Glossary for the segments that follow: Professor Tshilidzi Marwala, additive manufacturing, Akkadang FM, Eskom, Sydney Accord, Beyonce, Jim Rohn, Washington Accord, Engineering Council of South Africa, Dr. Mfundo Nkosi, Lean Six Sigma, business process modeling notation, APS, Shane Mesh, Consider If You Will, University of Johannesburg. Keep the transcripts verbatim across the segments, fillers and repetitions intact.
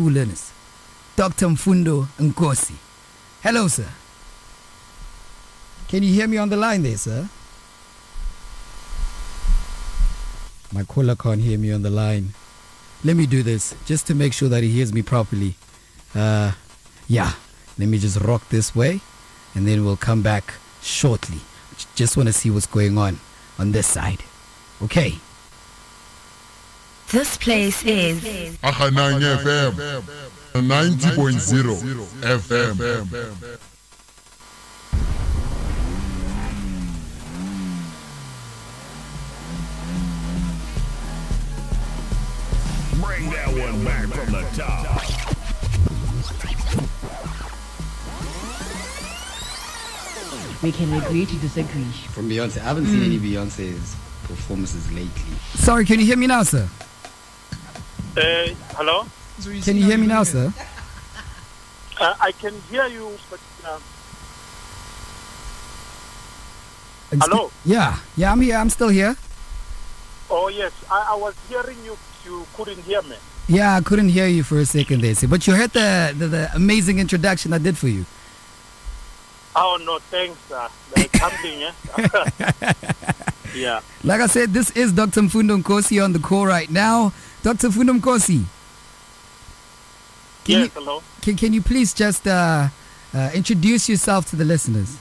school learners, Doctor Mfundo Nkosi. Hello, sir. Can you hear me on the line there, sir? My caller can't hear me on the line. Let me do this just to make sure that he hears me properly. Uh, yeah, let me just rock this way and then we'll come back shortly. Just want to see what's going on on this side. Okay. This place is Akkadang F M ninety point zero F M. Bring that one back from the top. We can agree to disagree. From Beyonce, I haven't mm. seen any Beyonce's performances lately. Sorry, can you hear me now, sir? Uh, hello? Can you hear me now, sir? Uh, I can hear you, but... Um... Hello? Yeah, yeah, I'm here, I'm still here. Oh, yes, I, I was hearing you. You couldn't hear me. Yeah, I couldn't hear you for a second there, but you heard the, the, the amazing introduction I did for you. Oh, no, thanks, sir. Like something, eh? Yeah. Like I said, this is Doctor Mfundo Nkosi on the call right now. Doctor Mfundo Nkosi. Can yes, you, hello. Can, can you please just uh, uh, introduce yourself to the listeners?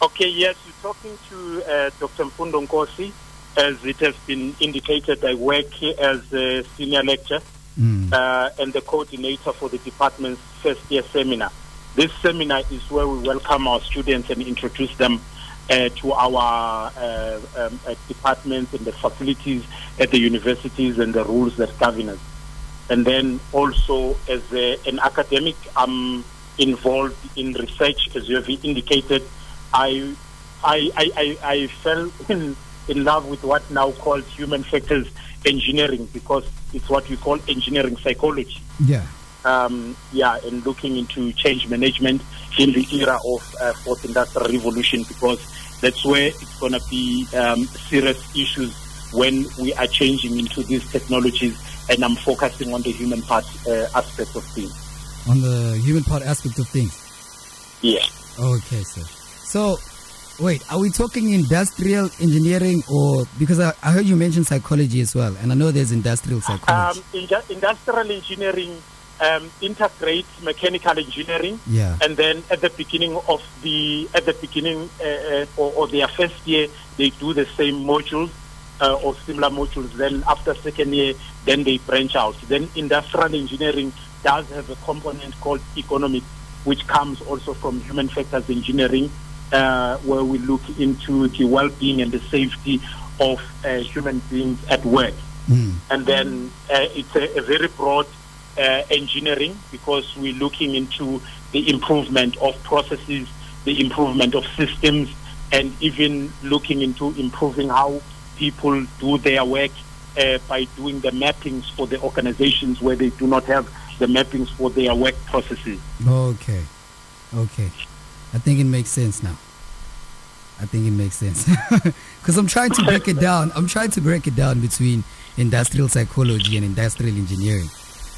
Okay, yes, you're talking to uh, Doctor Mfundo Nkosi. As it has been indicated, I work as a senior lecturer mm. uh, and the coordinator for the department's first year seminar. This seminar is where we welcome our students and introduce them uh, to our uh, um, uh, departments and the facilities at the universities and the rules that govern us. And then also as a, an academic, I'm involved in research. As you have indicated, I, I, I, I, I fell in... in love with what now called human factors engineering, because it's what we call engineering psychology. Yeah. Um, yeah, and looking into change management in the era of uh, fourth industrial revolution, because that's where it's going to be um, serious issues when we are changing into these technologies, and I'm focusing on the human part uh, aspect of things. On the human part aspect of things? Yeah. Okay, sir. So... Wait, are we talking industrial engineering or... Because I, I heard you mention psychology as well, and I know there's industrial psychology. Um, indu- industrial engineering um, integrates mechanical engineering. Yeah. And then at the beginning of the... At the beginning uh, or, or their first year, they do the same modules uh, or similar modules. Then after second year, then they branch out. Then industrial engineering does have a component called economics, which comes also from human factors engineering, Uh, where we look into the well-being and the safety of uh, human beings at work. Mm. And then uh, it's a, a very broad uh, engineering, because we're looking into the improvement of processes, the improvement of systems, and even looking into improving how people do their work uh, by doing the mappings for the organizations where they do not have the mappings for their work processes. Okay, okay. I think it makes sense now. I think it makes sense. Because I'm trying to break it down. I'm trying to break it down between industrial psychology and industrial engineering,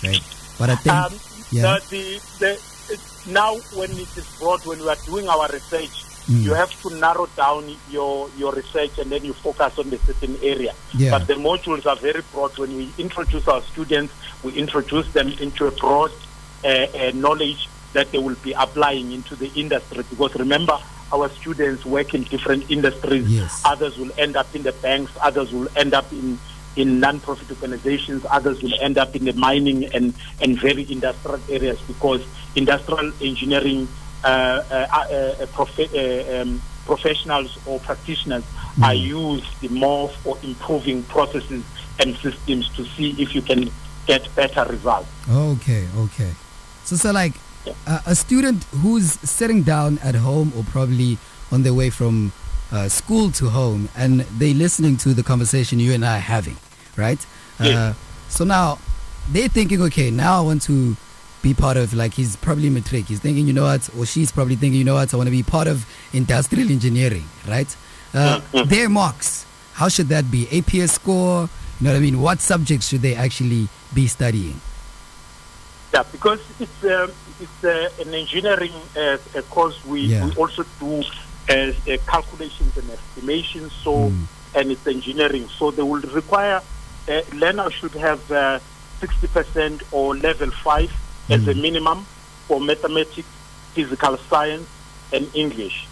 right? But I think... Um, yeah. the, the, the, now, when it is brought, when we are doing our research, mm. you have to narrow down your, your research, and then you focus on the certain area. Yeah. But the modules are very broad. When we introduce our students, we introduce them into a broad uh, uh, knowledge that they will be applying into the industry, because remember, our students work in different industries. Yes. Others will end up in the banks, others will end up in, in non-profit organizations, others will end up in the mining and, and very industrial areas, because industrial engineering uh, uh, uh, prof- uh, um, professionals or practitioners mm. are used more for improving processes and systems to see if you can get better results. Okay, okay. So, so like, Uh, a student who's sitting down at home or probably on their way from uh, school to home, and they're listening to the conversation you and I are having, right? Uh, yeah. So now they're thinking, okay, now I want to be part of, like, he's probably matric. He's thinking, you know what, or she's probably thinking, you know what, I want to be part of industrial engineering, right? Uh, yeah. Their marks, how should that be? A P S score, you know what I mean? What subjects should they actually be studying? Yeah, because it's um, it's uh, an engineering uh, course. We, yeah. we also do uh, calculations and estimations. So mm. and it's engineering, so they will require uh, learners should have uh, sixty percent or level five mm. as a minimum for mathematics, physical science, and English.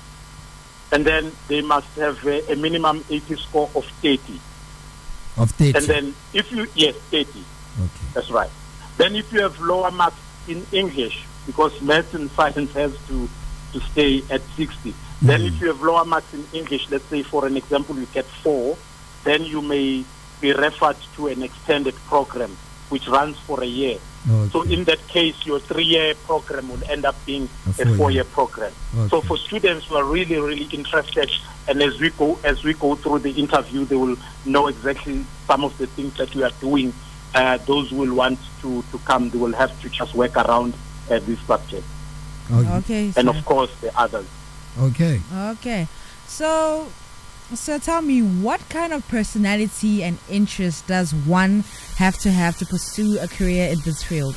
And then they must have uh, a minimum A T score of thirty. Of thirty. And then if you yes thirty. Okay. That's right. Then if you have lower marks in English, because math and science has to, to stay at sixty. Mm-hmm. Then if you have lower marks in English, let's say for an example you get four, then you may be referred to an extended program which runs for a year. Okay. So in that case, your three-year program will end up being a four-year, a four-year program. Okay. So for students who are really, really interested, and as we go as we go through the interview, they will know exactly some of the things that we are doing. Uh, those who will want to, to come, they will have to just work around uh, this subject. Okay. okay and sir. Of course, the others. Okay. Okay. So, so tell me, what kind of personality and interest does one have to have to pursue a career in this field?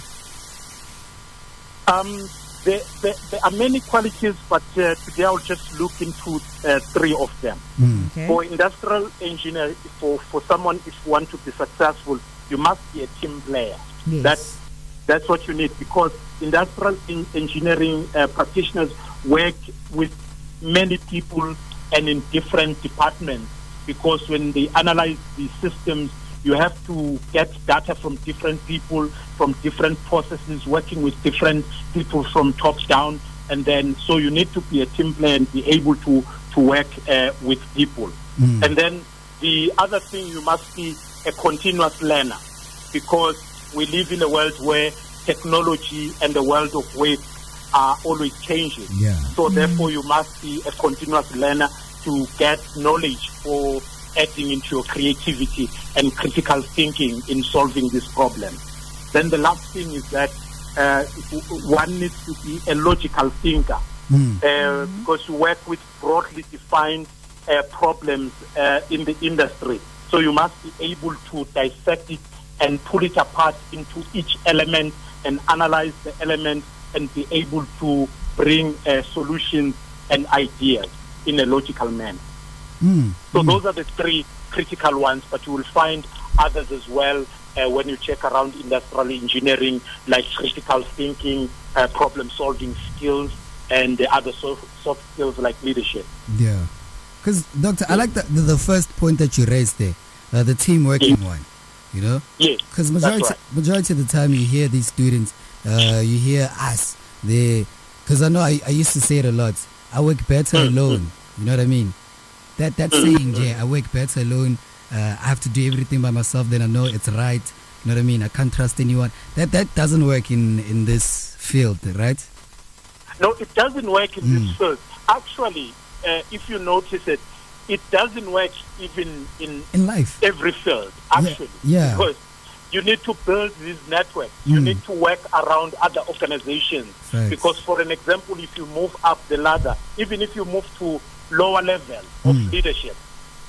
Um, there, there, there are many qualities, but uh, today I'll just look into uh, three of them. Mm. Okay. For industrial engineer, for, for someone if you want to be successful, you must be a team player. Yes. That's, that's what you need, because industrial in engineering uh, practitioners work with many people and in different departments, because when they analyze the systems, you have to get data from different people, from different processes, working with different people from top down, and then so you need to be a team player and be able to, to work uh, with people. Mm. And then the other thing, you must be a continuous learner, because we live in a world where technology and the world of weight are always changing. Yeah. So mm-hmm. therefore you must be a continuous learner to get knowledge for adding into your creativity and critical thinking in solving this problem. Then the last thing is that uh, one needs to be a logical thinker, mm. uh, mm-hmm. because you work with broadly defined uh, problems uh, in the industry. So you must be able to dissect it and pull it apart into each element and analyze the element and be able to bring uh, solutions and ideas in a logical manner. Mm. So mm. those are the three critical ones, but you will find others as well uh, when you check around industrial engineering, like critical thinking, uh, problem-solving skills, and the other soft, soft skills like leadership. Yeah. Because, Doctor, I like the, the first point that you raised there, uh, the team working yeah. one, you know? Yeah, because majority, right. majority of the time you hear these students, uh, you hear us, they, because I know I, I used to say it a lot, I work better mm. alone, you know what I mean? That that mm. saying, yeah, I work better alone, uh, I have to do everything by myself, then I know it's right, you know what I mean? I can't trust anyone. That that doesn't work in, in this field, right? No, it doesn't work in mm. this field. Actually, Uh, if you notice it, it doesn't work even in, in life. Every field, actually. Yeah. Yeah. Because you need to build this network. Mm. You need to work around other organizations. Right. Because, for an example, if you move up the ladder, even if you move to lower level of mm. leadership,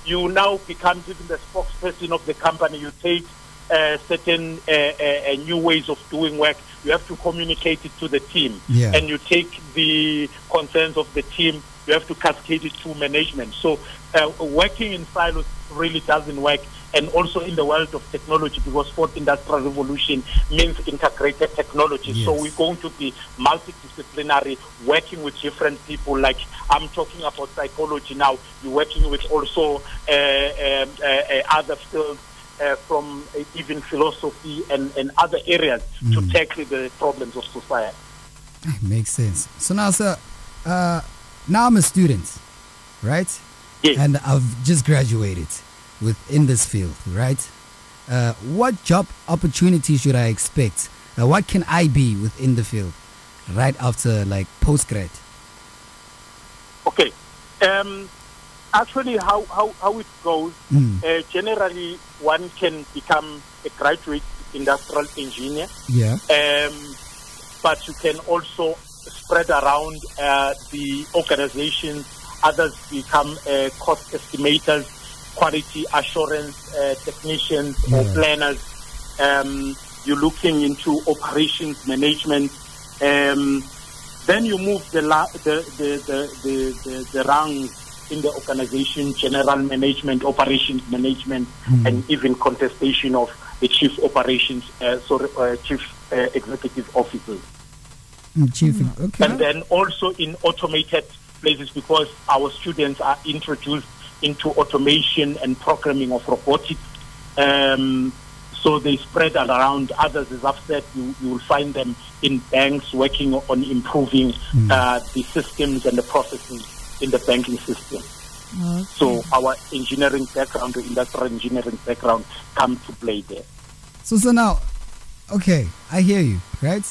you now become even the spokesperson of the company. You take uh, certain uh, uh, new ways of doing work. You have to communicate it to the team. Yeah. And you take the concerns of the team. You have to cascade it to management. So uh, working in silos really doesn't work. And also in the world of technology, because fourth industrial revolution means integrated technology. Yes. So we're going to be multidisciplinary, working with different people. Like I'm talking about psychology now. You're working with also uh, uh, uh, other fields uh, from uh, even philosophy and, and other areas mm. to tackle the problems of society. That makes sense. So now, sir... Uh Now I'm a student, right? Yes. And I've just graduated within this field, right? Uh, what job opportunities should I expect? Uh, what can I be within the field right after, like, post-grad? Okay. Um, actually, how, how, how it goes, mm. uh, generally one can become a graduate industrial engineer. Yeah. Um, but you can also... spread around uh, the organizations. Others become uh, cost estimators, quality assurance uh, technicians yeah. or planners. Um, you're looking into operations management. Um, then you move the, la- the, the, the, the, the, the rungs in the organization, general management, operations management, mm. and even contestation of the chief operations, uh, sorry, uh, chief uh, executive officers. Mm, okay. And then also in automated places, because our students are introduced into automation and programming of robotics. Um, so they spread around. Others, as I've said, you, you will find them in banks working on improving mm. uh, the systems and the processes in the banking system. Okay. So our engineering background, the industrial engineering background, come to play there. So, so now, okay, I hear you, right?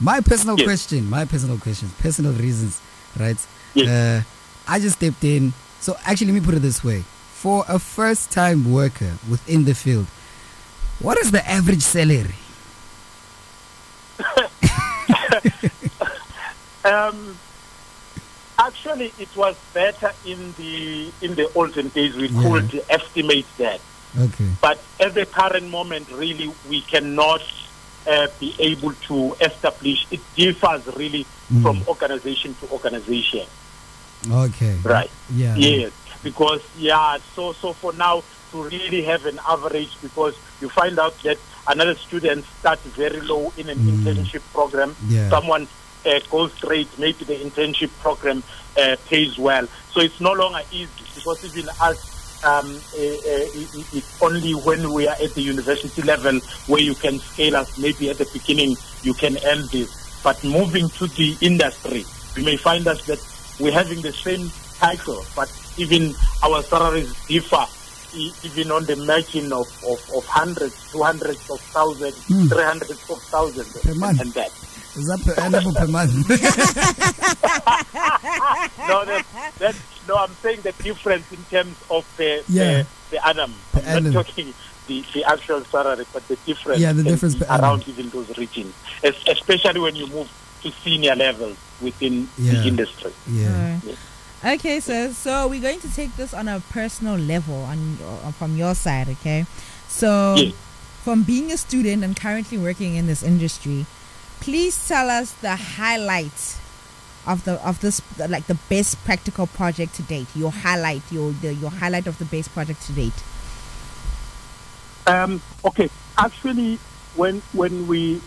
My personal yes. question, my personal question, personal reasons, right? Yes. Uh, I just stepped in. So actually, let me put it this way. For a first-time worker within the field, what is the average salary? um, actually, it was better in the in the olden days. We yeah. could estimate that. Okay. But at the current moment, really, we cannot uh, be able to establish. It differs really mm. from organization to organization. Okay. Right. Yeah. Yes. Because, yeah, so so for now, to really have an average, because you find out that another student starts very low in an mm. internship program. Yeah. Someone uh, goes straight, maybe the internship program uh, pays well. So it's no longer easy, because even as um, uh, uh, it, it's only when we are at the university level where you can scale us. Maybe at the beginning you can earn this. But moving to the industry, you may find us that we're having the same title, but even our salaries differ, e- even on the margin of, of, of hundreds, two hundreds of thousands, mm. three hundreds of thousands. Per and, month. And that. Is that per animal per month? no, that, that, no, I'm saying the difference in terms of the, yeah. the, the annum. I'm per not annum. talking the, the actual salary, but the difference, yeah, the difference per around annum. Even those regions, es- especially when you move to senior levels within yeah. the industry. Yeah. yeah. Okay, so so we're going to take this on a personal level on, on from your side, okay? So yes. from being a student and currently working in this industry, please tell us the highlight of the of this, like the best practical project to date. Your highlight, your the, your highlight of the best project to date. Um. Okay. Actually, when when we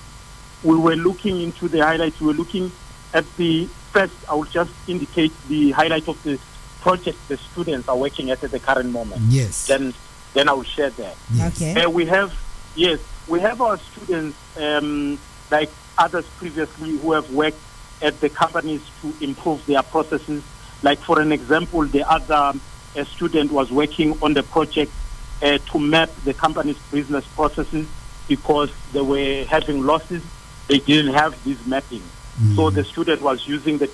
we were looking into the highlights, we were looking at the. First, I will just indicate the highlight of the project the students are working at at the current moment. Yes. Then, then I will share that. Yes. Okay. Uh, we have, yes, we have our students, um, like others previously, who have worked at the companies to improve their processes. Like, for an example, the other uh, student was working on the project uh, to map the company's business processes, because they were having losses. They didn't have this mapping. Mm. So the student was using the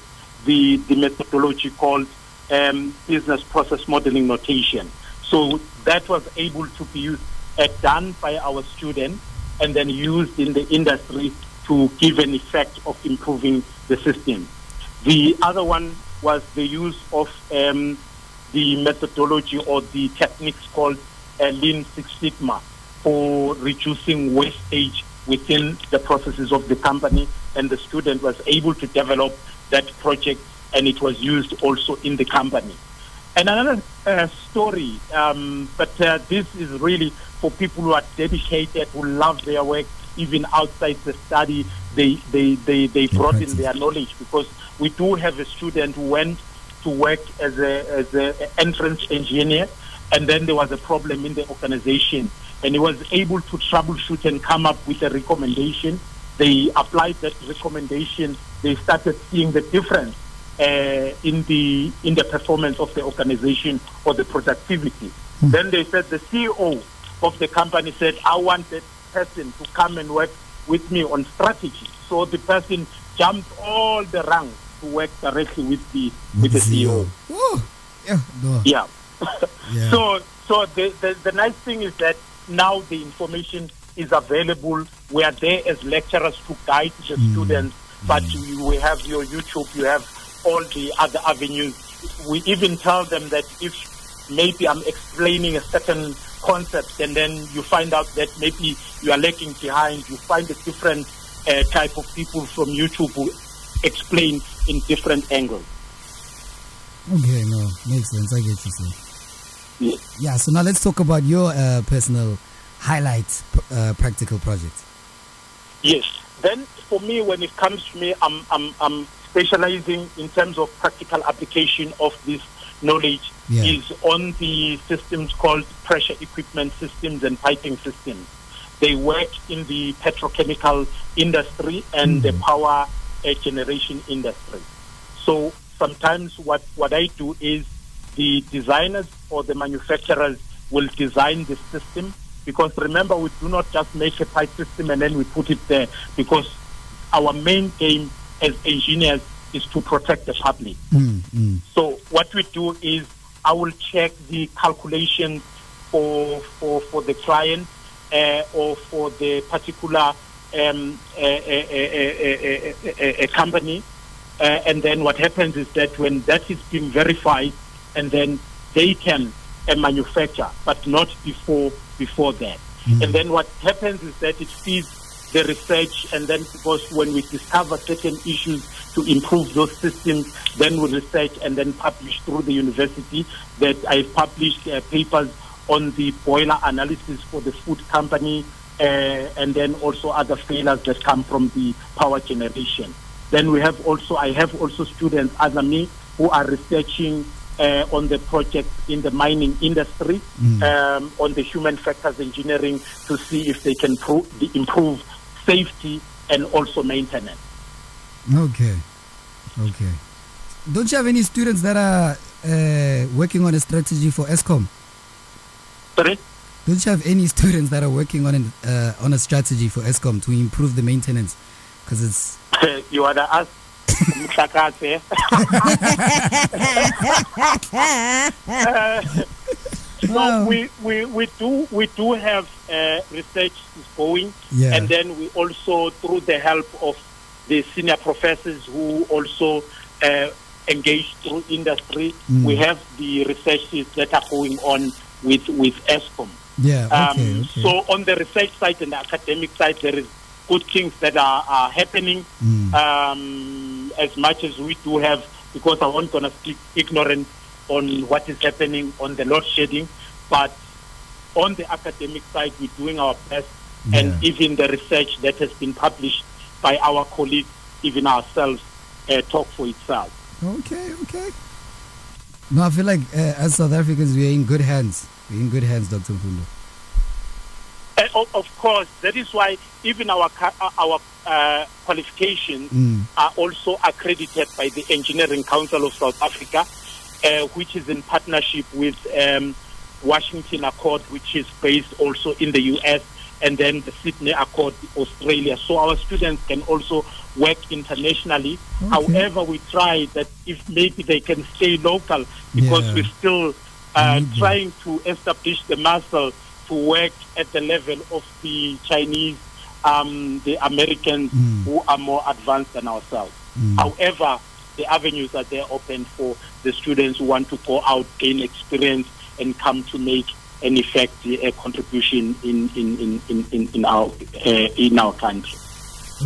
the, the methodology called um, business process modeling notation. So that was able to be used, uh, done by our student, and then used in the industry to give an effect of improving the system. The other one was the use of um, the methodology or the techniques called uh, Lean Six Sigma for reducing wastage within the processes of the company, and the student was able to develop that project, and it was used also in the company. And another uh, story, um, but uh, this is really for people who are dedicated, who love their work, even outside the study, they, they, they, they brought in their knowledge, because we do have a student who went to work as a, as a entrance engineer, and then there was a problem in the organization. And he was able to troubleshoot and come up with a recommendation. They applied that recommendation. They started seeing the difference uh, in the in the performance of the organization or the productivity. Mm-hmm. Then they said, the C E O of the company said, I want that person to come and work with me on strategy. So the person jumped all the ranks to work directly with the with, with the C E O. C E O. Yeah. No. yeah. yeah. So so the, the, the nice thing is that now the information is available. We are there as lecturers to guide the mm. students, but mm. you, we have your YouTube, you have all the other avenues. We even tell them that if maybe I'm explaining a certain concepts, and then you find out that maybe you are lagging behind. You find a different uh, type of people from YouTube who explain in different angles. Okay, no, makes sense. I get you, sir. Yeah. Yeah, so now let's talk about your uh, personal highlight uh, practical project. Yes. Then for me, when it comes to me, I'm, I'm, I'm specializing in terms of practical application of this knowledge. Yeah. Is on the systems called pressure equipment systems and piping systems. They work in the petrochemical industry and mm-hmm. the power uh, generation industry. So sometimes what, what I do is the designers or the manufacturers will design the system, because remember, we do not just make a pipe system and then we put it there, because our main aim as engineers is to protect the public. Mm, mm. So what we do is I will check the calculations for for, for the client uh, or for the particular um, a, a, a, a, a company. Uh, and then what happens is that when that is being verified, and then they can uh, manufacture, but not before before that. Mm. And then what happens is that it feeds the research, and then because when we discover certain issues to improve those systems, then we research and then publish through the university. That I've published uh, papers on the boiler analysis for the food company, uh, and then also other failures that come from the power generation. Then we have also, I have also students under me who are researching Uh, on the project in the mining industry, mm. um, on the human factors engineering, to see if they can pro- improve safety and also maintenance. Okay, okay. Don't you have any students that are uh, working on a strategy for Eskom? Sorry? Don't you have any students that are working on an, uh, on a strategy for Eskom to improve the maintenance? Because it's you are the ask. uh, no, we, we, we do we do have uh, research is going, yeah. And then we also, through the help of the senior professors who also uh, engage through industry, mm. we have the researches that are going on with with Eskom. Yeah. Okay, um, okay. So on the research side and the academic side, there is good things that are, are happening. Mm. Um, as much as we do have, because I won't gonna speak ignorant on what is happening on the load shedding, but on the academic side, we're doing our best, yeah. And even the research that has been published by our colleagues, even ourselves, uh, talk for itself. Okay, okay. No, I feel like uh, as South Africans, we're in good hands. We're in good hands, Doctor Mfundo. Uh, of course, that is why even our our uh, qualifications mm. are also accredited by the Engineering Council of South Africa, uh, which is in partnership with um, Washington Accord, which is based also in the U S, and then the Sydney Accord, Australia. So our students can also work internationally. Okay. However, we try that if maybe they can stay local, because yeah. we're still uh, mm-hmm. trying to establish the muscle to work at the level of the Chinese, um, the Americans mm. who are more advanced than ourselves. Mm. However, the avenues are there open for the students who want to go out, gain experience, and come to make an effective uh, contribution in in in in in, in our uh, in our country.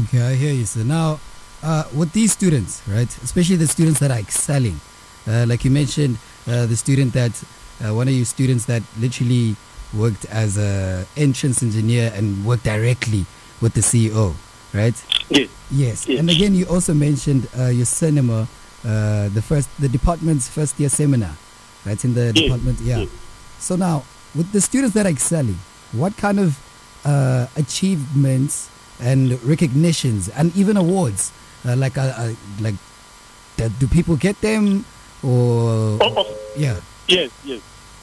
Okay, I hear you, sir. Now, uh, with these students, right, especially the students that are excelling, uh, like you mentioned, uh, the student that uh, one of your students that literally worked as a entrance engineer and worked directly with the C E O, right? Yes. Yes. yes. And again, you also mentioned uh, your cinema, uh, the first, the department's first year seminar, right? In the yes. department, yeah. Yes. So now, with the students that are excelling, what kind of uh, achievements and recognitions and even awards, uh, like, uh, uh, like, do people get them, or? Oh, oh. Yeah. Yes. Yes.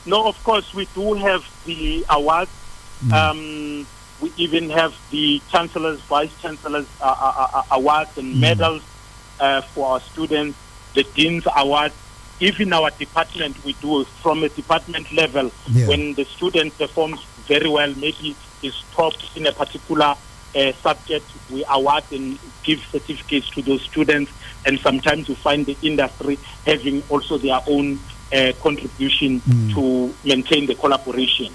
No, of course, we do have the awards. Mm. Um, we even have the Chancellor's, Vice-Chancellor's uh, uh, uh, awards and mm. medals uh, for our students, the Dean's Awards. Even our department, we do from a department level. Yeah. When the student performs very well, maybe is top in a particular uh, subject, we award and give certificates to those students. And sometimes you find the industry having also their own Uh, contribution mm. to maintain the collaboration.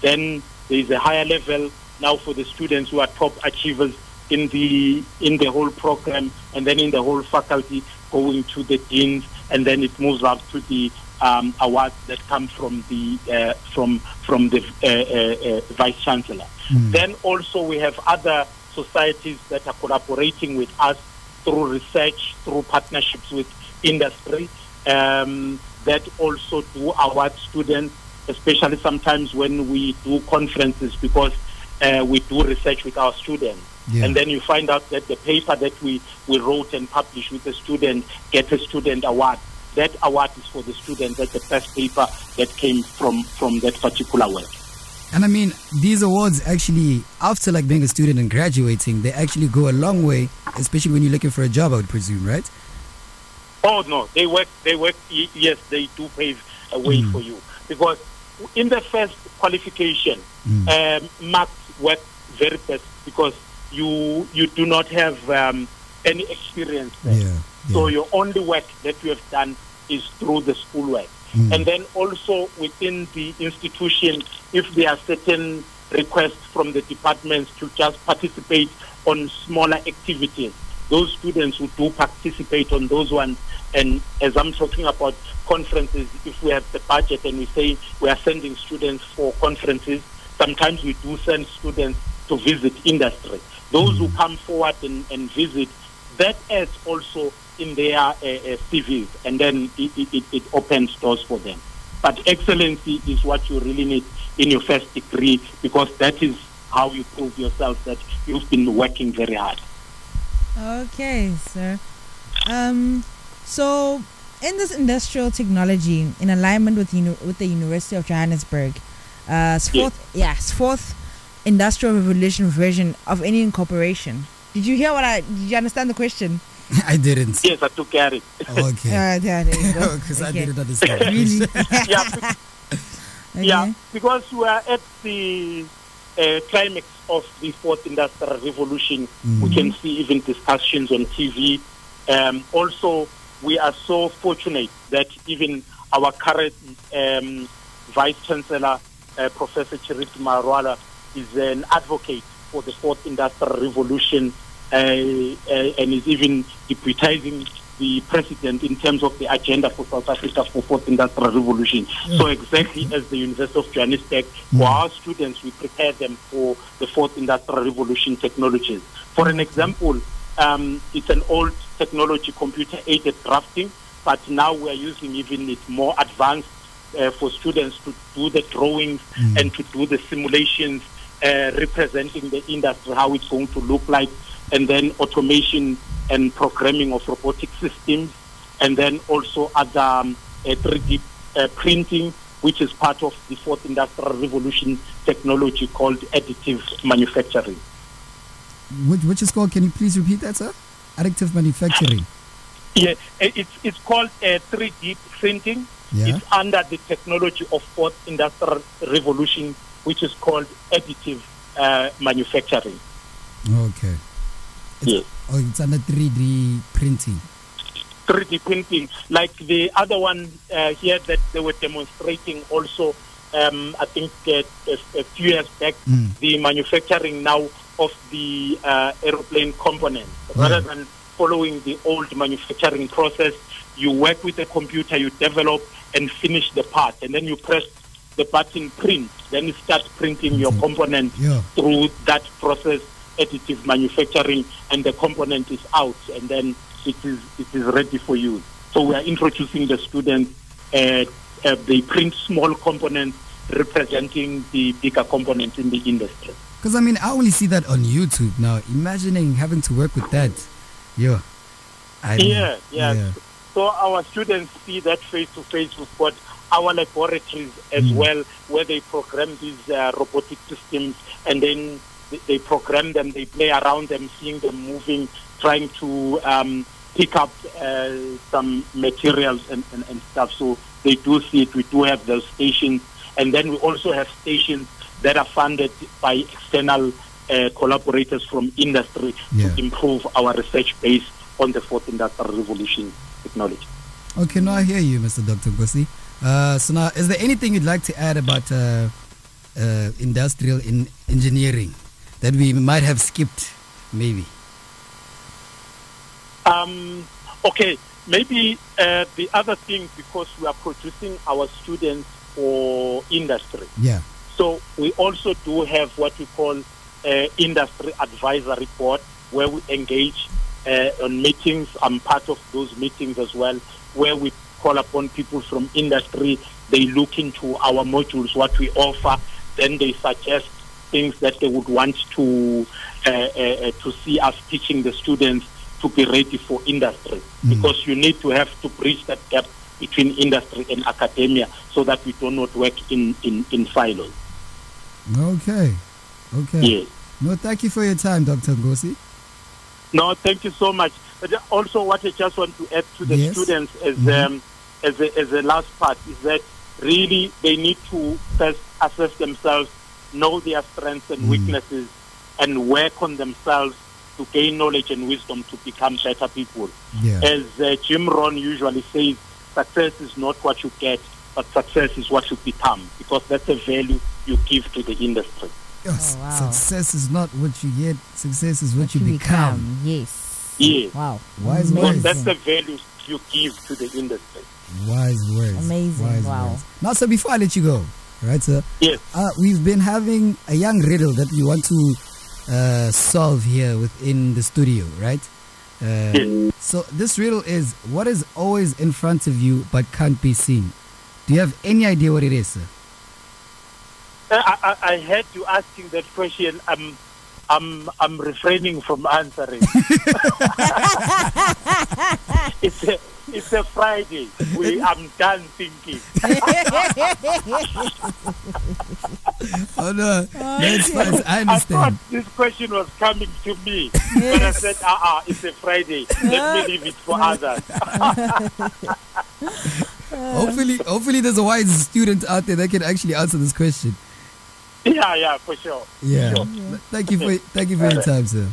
Then there is a higher level now for the students who are top achievers in the in the whole program, and then in the whole faculty, going to the deans, and then it moves up to the um, awards that come from the uh, from from the uh, uh, uh, vice chancellor. Mm. Then also we have other societies that are collaborating with us through research, through partnerships with industry, um, that also do award students, especially sometimes when we do conferences, because uh, we do research with our students. Yeah. And then you find out that the paper that we, we wrote and published with the student gets a student award. That award is for the student. That's the first paper that came from, from that particular work. And I mean, these awards actually, after like being a student and graduating, they actually go a long way, especially when you're looking for a job, I would presume, right? Oh, no. They work, they work, yes, they do pave a way mm. for you. Because in the first qualification, mm. um, maths works very best because you you do not have um, any experience there. Yeah, yeah. So your only work that you have done is through the schoolwork. Mm. And then also within the institution, if there are certain requests from the departments to just participate on smaller activities, those students who do participate on those ones, and as I'm talking about conferences, if we have the budget and we say we are sending students for conferences, sometimes we do send students to visit industry. Those mm. who come forward and, and visit, that adds also in their uh, uh, C Vs, and then it, it, it opens doors for them. But excellency is what you really need in your first degree, because that is how you prove yourself that you've been working very hard. Okay, sir. Um, so in this industrial technology, in alignment with uni- with the University of Johannesburg, uh, it's fourth, yeah. yes, fourth industrial revolution version of any incorporation. Did you hear what I? Did you understand the question? I didn't. Yes, I took care of it. Okay. Uh, there, there you go. Because okay. I didn't understand. Really? yeah. Okay. Yeah. Because we are at the uh, climax of the fourth industrial revolution. Mm. We can see even discussions on T V. Um, also, we are so fortunate that even our current um, Vice Chancellor, uh, Professor Tshilidzi Marwala, is an advocate for the fourth industrial revolution. Uh, uh, and is even deputizing the president in terms of the agenda for South Africa for fourth industrial revolution. Mm. So exactly as the University of Johannesburg, mm. for our students, we prepare them for the fourth industrial revolution technologies. For an example, um, it's an old technology, computer-aided drafting, but now we are using even it more advanced uh, for students to do the drawings mm. and to do the simulations uh, representing the industry, how it's going to look like. And then automation and programming of robotic systems, and then also other um, uh, three D uh, printing, which is part of the fourth industrial revolution technology called additive manufacturing. Which, which is called, can you please repeat that, sir? Additive manufacturing. Yeah, it's, it's called uh, three D printing. Yeah. It's under the technology of fourth industrial revolution, which is called additive uh, manufacturing. Okay. It's, yes. Oh, it's under three D printing. three D printing. Like the other one uh, here that they were demonstrating also, um, I think uh, a, a few years back, mm. the manufacturing now of the uh, aeroplane components. Wow. Rather than following the old manufacturing process, you work with the computer, you develop and finish the part, and then you press the button print. Then you start printing okay. your component yeah. through that process. Additive manufacturing, and the component is out, and then it is it is ready for use. So we are introducing the students. Uh, uh, they print small components representing the bigger components in the industry. Because I mean, I only see that on YouTube now. Imagining having to work with that, yeah, I don't yeah, know. yeah, yeah. So our students see that face to face with what. Our laboratories as mm. well, where they program these uh, robotic systems, and then. They program them, they play around them, seeing them moving, trying to um, pick up uh, some materials and, and, and stuff. So they do see it. We do have those stations. And then we also have stations that are funded by external uh, collaborators from industry yeah. to improve our research base on the fourth industrial revolution technology. Okay, now I hear you, Mister Doctor Nkosi. Uh, so now, is there anything you'd like to add about... Uh uh, industrial in engineering that we might have skipped, maybe? Um, okay, maybe uh, the other thing, because we are producing our students for industry. Yeah. So we also do have what we call uh, industry advisory board, where we engage uh, on meetings. I'm part of those meetings as well, where we call upon people from industry. They look into our modules, what we offer, then they suggest things that they would want to uh, uh, to see us teaching the students to be ready for industry, mm. because you need to have to bridge that gap between industry and academia so that we do not work in, in, in silos. Okay. Okay. Yes. No, thank you for your time, Doctor Nkosi. No, thank you so much. Also, what I just want to add to the yes. students as mm-hmm. um, as a, as a last part is that really they need to first assess themselves, know their strengths and mm. weaknesses, and work on themselves to gain knowledge and wisdom to become better people. Yeah. As uh, Jim Rohn usually says, success is not what you get, but success is what you become, because that's the value you give to the industry. Yes. Oh, wow. Success is not what you get, success is what, what you, you become. become. Yes. Yes. Wow. Wise words. That's the value you give to the industry. Wise words. Amazing. Wise wow. Words. Now, so before I let you go, right, sir? Yes. Uh, we've been having a young riddle that we want to uh, solve here within the studio, right? Uh, yes. So this riddle is, what is always in front of you but can't be seen? Do you have any idea what it is, sir? I, I, I heard you asking that question. I'm, I'm, I'm refraining from answering. It's a, it's a Friday. We, I'm done thinking. Oh no, that's fine. I understand. I thought this question was coming to me, yes. but I said, "Ah, uh-uh, it's a Friday. Let me leave it for others." Hopefully, hopefully, there's a wise student out there that can actually answer this question. Yeah, yeah, for sure. Yeah. For sure. yeah. Thank you for thank you for your time, sir.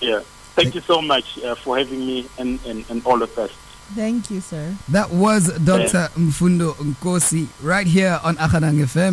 Yeah. Thank you so much uh, for having me and, and, and all of us. Thank you, sir. That was Doctor Mfundo Nkosi right here on Akkadang F M.